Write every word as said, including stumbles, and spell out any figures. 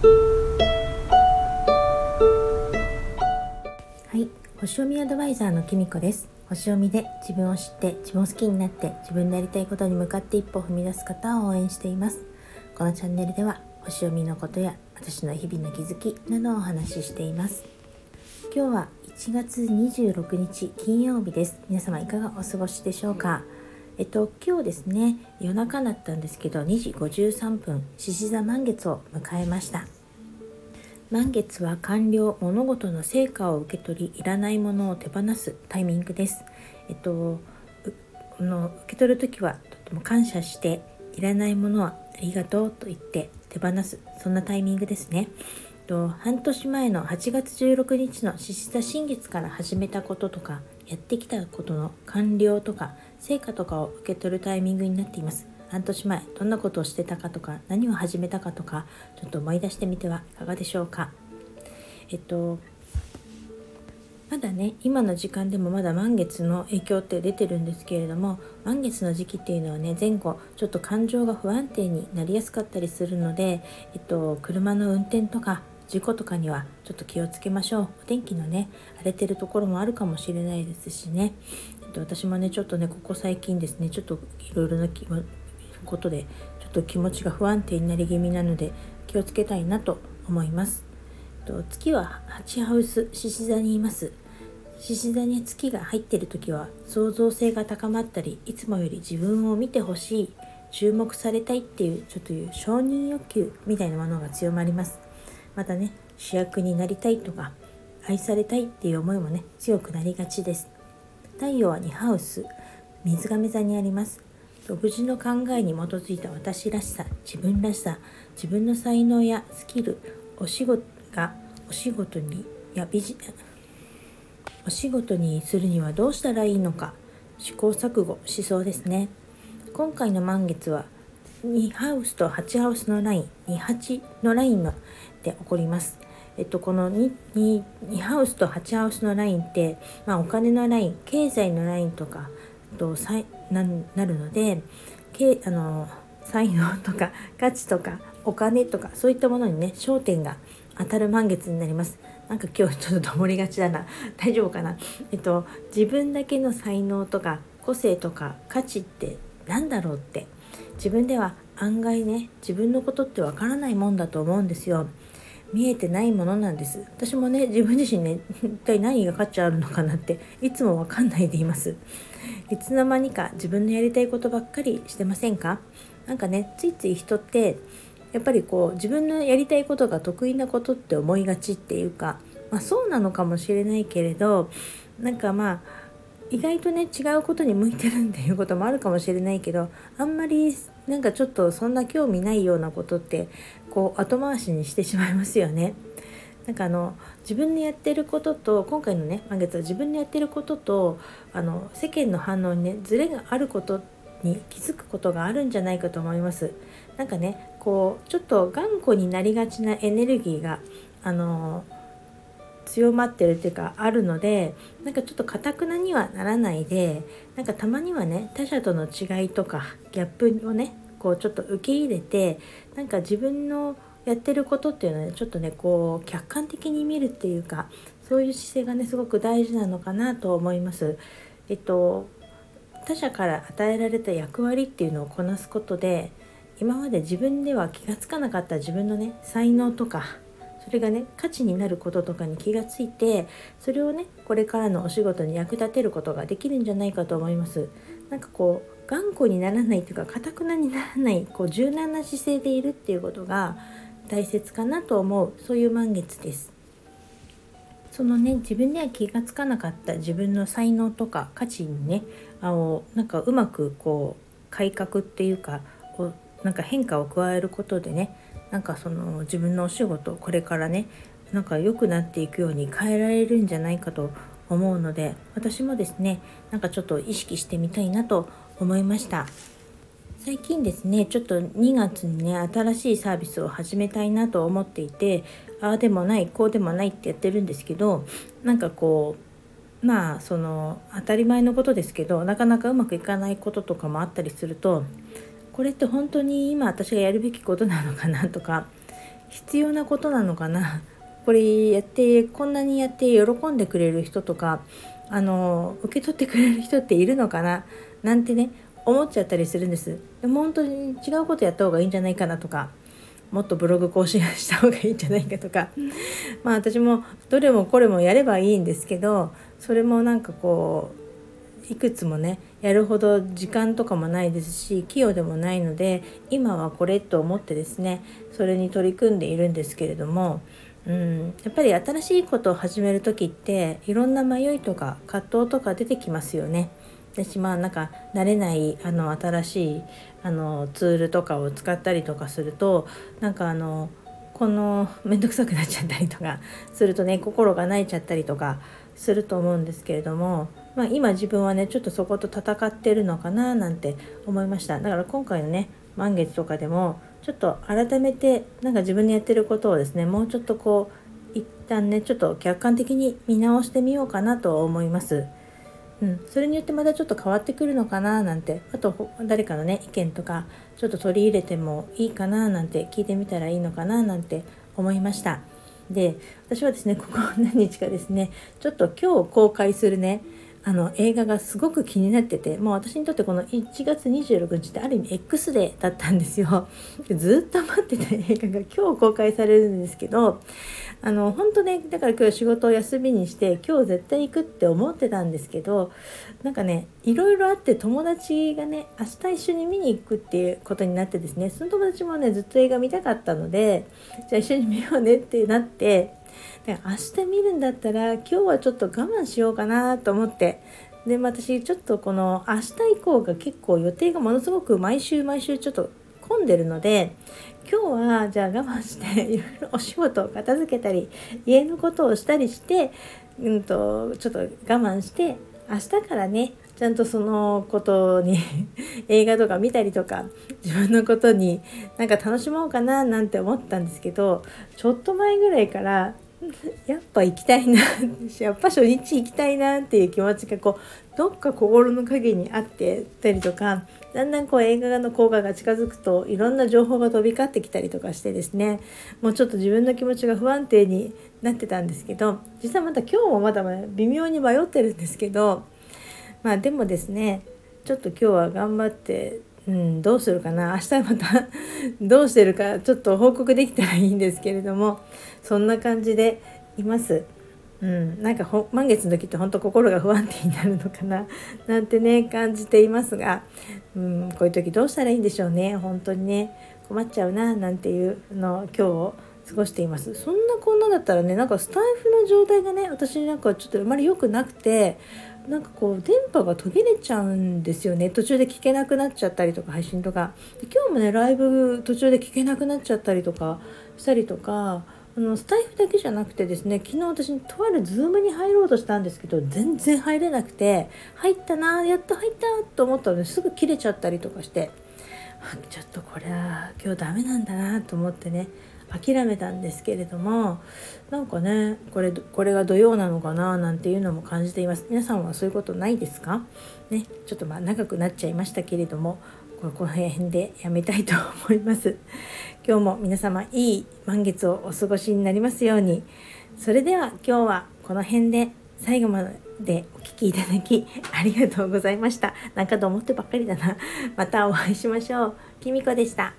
はい、星読みアドバイザーのきみこです。星読みで自分を知って自分を好きになって自分のやりたいことに向かって一歩を踏み出す方を応援しています。このチャンネルでは星読みのことや私の日々の気づきなどをお話ししています。今日はいちがつにじゅうろくにち金曜日です。皆様いかがお過ごしでしょうか。えっと今日ですね、夜中だったんですけどにじごじゅうさんぷん、獅子座満月を迎えました。満月は完了、物事の成果を受け取り、いらないものを手放すタイミングです。えっとこの受け取るときはとても感謝して、いらないものはありがとうと言って手放す、そんなタイミングですね。半年前のはちがつじゅうろくにちの獅子座新月から始めたこととか、やってきたことの完了とか成果とかを受け取るタイミングになっています。半年前どんなことをしてたかとか、何を始めたかとか、ちょっと思い出してみてはいかがでしょうか。えっとまだね、今の時間でもまだ満月の影響って出てるんですけれども、満月の時期っていうのはね、前後ちょっと感情が不安定になりやすかったりするので、えっと車の運転とか事故とかにはちょっと気をつけましょう。お天気のね、荒れてるところもあるかもしれないですしね、えっと、私もねちょっとねここ最近ですね、ちょっといろいろなことでちょっと気持ちが不安定になり気味なので気をつけたいなと思います。えっと、月ははちハウス、獅子座にいます。獅子座に月が入っている時は創造性が高まったり、いつもより自分を見てほしい、注目されたいっていうちょっという承認欲求みたいなものが強まります。またね、主役になりたいとか愛されたいっていう思いもね強くなりがちです。太陽はにハウス、水亀座にあります。独自の考えに基づいた私らしさ、自分らしさ、自分の才能やスキル、お仕事がお仕事にやビジお仕事にするにはどうしたらいいのか、試行錯誤しそうですね。今回の満月はにハウスとはちハウスのライン、にはちのラインので起こります。えっとこの 2, 2, 2ハウスとはちハウスのラインって、まあ、お金のライン、経済のラインとかとなるので、けあの才能とか価値とかお金とかそういったものにね焦点が当たる満月になります。なんか今日ちょっとどもりがちだな大丈夫かな。えっと自分だけの才能とか個性とか価値ってなんだろうって、自分では案外ね、自分のことってわからないもんだと思うんですよ。見えてないものなんです。私もね、自分自身ね、一体何が価値あるのかなっていつもわかんないでいます。いつの間にか自分のやりたいことばっかりしてませんか。なんかね、ついつい人ってやっぱりこう自分のやりたいことが得意なことって思いがちっていうか、まあ、そうなのかもしれないけれど、なんかまあ意外とね違うことに向いてるっていうこともあるかもしれないけど、あんまりなんかちょっとそんな興味ないようなことってこう後回しにしてしまいますよね。なんかあの自分のやってることと、今回のね満月は自分のやってることとあの世間の反応にねズレがあることに気づくことがあるんじゃないかと思います。なんかねこうちょっと頑固になりがちなエネルギーがあの強まってるっていうかあるので、なんかちょっと堅くなにはならないで、なんかたまにはね他者との違いとかギャップをねこうちょっと受け入れて、なんか自分のやってることっていうのは、ね、ちょっとねこう客観的に見るっていうか、そういう姿勢がねすごく大事なのかなと思います。えっと他者から与えられた役割っていうのをこなすことで、今まで自分では気がつかなかった自分のね才能とか、それがね価値になることとかに気がついて、それをねこれからのお仕事に役立てることができるんじゃないかと思います。なんかこう頑固にならないというか、固くなにならない、こう柔軟な姿勢でいるっていうことが大切かなと思う、そういう満月です。そのね自分では気がつかなかった自分の才能とか価値にね、あのなんかうまくこう改革っていうか、なんか変化を加えることでね、なんかその自分のお仕事、これからねなんか良くなっていくように変えられるんじゃないかと思うので、私もですねなんかちょっと意識してみたいなと思いました。最近ですねちょっとにがつにね新しいサービスを始めたいなと思っていて、ああでもないこうでもないってやってるんですけど、なんかこうまあその当たり前のことですけど、なかなかうまくいかないこととかもあったりすると、これって本当に今私がやるべきことなのかなとか、必要なことなのかな。これやってこんなにやって喜んでくれる人とか、あの受け取ってくれる人っているのかななんてね思っちゃったりするんです。でも本当に違うことやった方がいいんじゃないかなとか、もっとブログ更新した方がいいんじゃないかとかまあ私もどれもこれもやればいいんですけど、それもなんかこういくつもねやるほど時間とかもないですし、器用でもないので、今はこれと思ってですね、それに取り組んでいるんですけれども、うん、やっぱり新しいことを始める時っていろんな迷いとか葛藤とか出てきますよね。私まあなんか慣れないあの新しいあのツールとかを使ったりとかすると、なんかあのこのめんどくさくなっちゃったりとかするとね、心が萎えちゃったりとかすると思うんですけれども、まあ、今自分はねちょっとそこと戦ってるのかななんて思いました。だから今回のね満月とかでもちょっと改めてなんか自分のやってることをですね、もうちょっとこう一旦ねちょっと客観的に見直してみようかなと思います。うん、それによってまたちょっと変わってくるのかななんて、あと誰かのね意見とかちょっと取り入れてもいいかななんて、聞いてみたらいいのかななんて思いました。で、私はですねここ何日かですね、ちょっと今日公開するねあの映画がすごく気になってて、もう私にとってこのいちがつにじゅうろくにちってある意味 X デーだったんですよ。ずっと待ってた映画が今日公開されるんですけど、あの本当ねだから今日仕事を休みにして今日絶対行くって思ってたんですけど、なんかねいろいろあって友達がね明日一緒に見に行くっていうことになってですね、その友達もねずっと映画見たかったので、じゃあ一緒に見ようねってなって、で明日見るんだったら今日はちょっと我慢しようかなと思って、で私ちょっとこの明日以降が結構予定がものすごく毎週毎週ちょっと混んでるので、今日はじゃあ我慢していろいろお仕事を片付けたり家のことをしたりして、うん、とちょっと我慢して明日からねちゃんとそのことに映画とか見たりとか自分のことになんか楽しもうかななんて思ったんですけど、ちょっと前ぐらいからやっぱ行きたいなやっぱ初日行きたいなっていう気持ちがこうどっか心の陰にあってたりとか、だんだんこう映画の効果が近づくといろんな情報が飛び交ってきたりとかしてですね、もうちょっと自分の気持ちが不安定になってたんですけど、実はまた今日もまだ微妙に迷ってるんですけど、まあでもですねちょっと今日は頑張って、うん、どうするかな、明日またどうしてるかちょっと報告できたらいいんですけれども、そんな感じでいます。うん、なんか満月の時って本当心が不安定になるのかななんてね感じていますが、うん、こういう時どうしたらいいんでしょうね。本当にね困っちゃうななんていうのを今日を過ごしています。そんなこんなだったらね、なんかスタイフの状態がね私なんかちょっとあまり良くなくて、なんかこう電波が途切れちゃうんですよね。途中で聞けなくなっちゃったりとか配信とか、で今日もねライブ途中で聞けなくなっちゃったりとかしたりとか、あのスタイフだけじゃなくてですね、昨日私とあるズームに入ろうとしたんですけど全然入れなくて、入ったなやっと入ったと思ったら、ね、すぐ切れちゃったりとかして、ちょっとこれは今日ダメなんだなと思ってね諦めたんですけれども、なんかねこれこれが土曜なのかななんていうのも感じています。皆さんはそういうことないですかね。ちょっとまあ長くなっちゃいましたけれども、この辺でやめたいと思います。今日も皆様いい満月をお過ごしになりますように。それでは今日はこの辺で、最後までお聞きいただきありがとうございました。なんかと思ってばっかりだな。またお会いしましょう。きみこでした。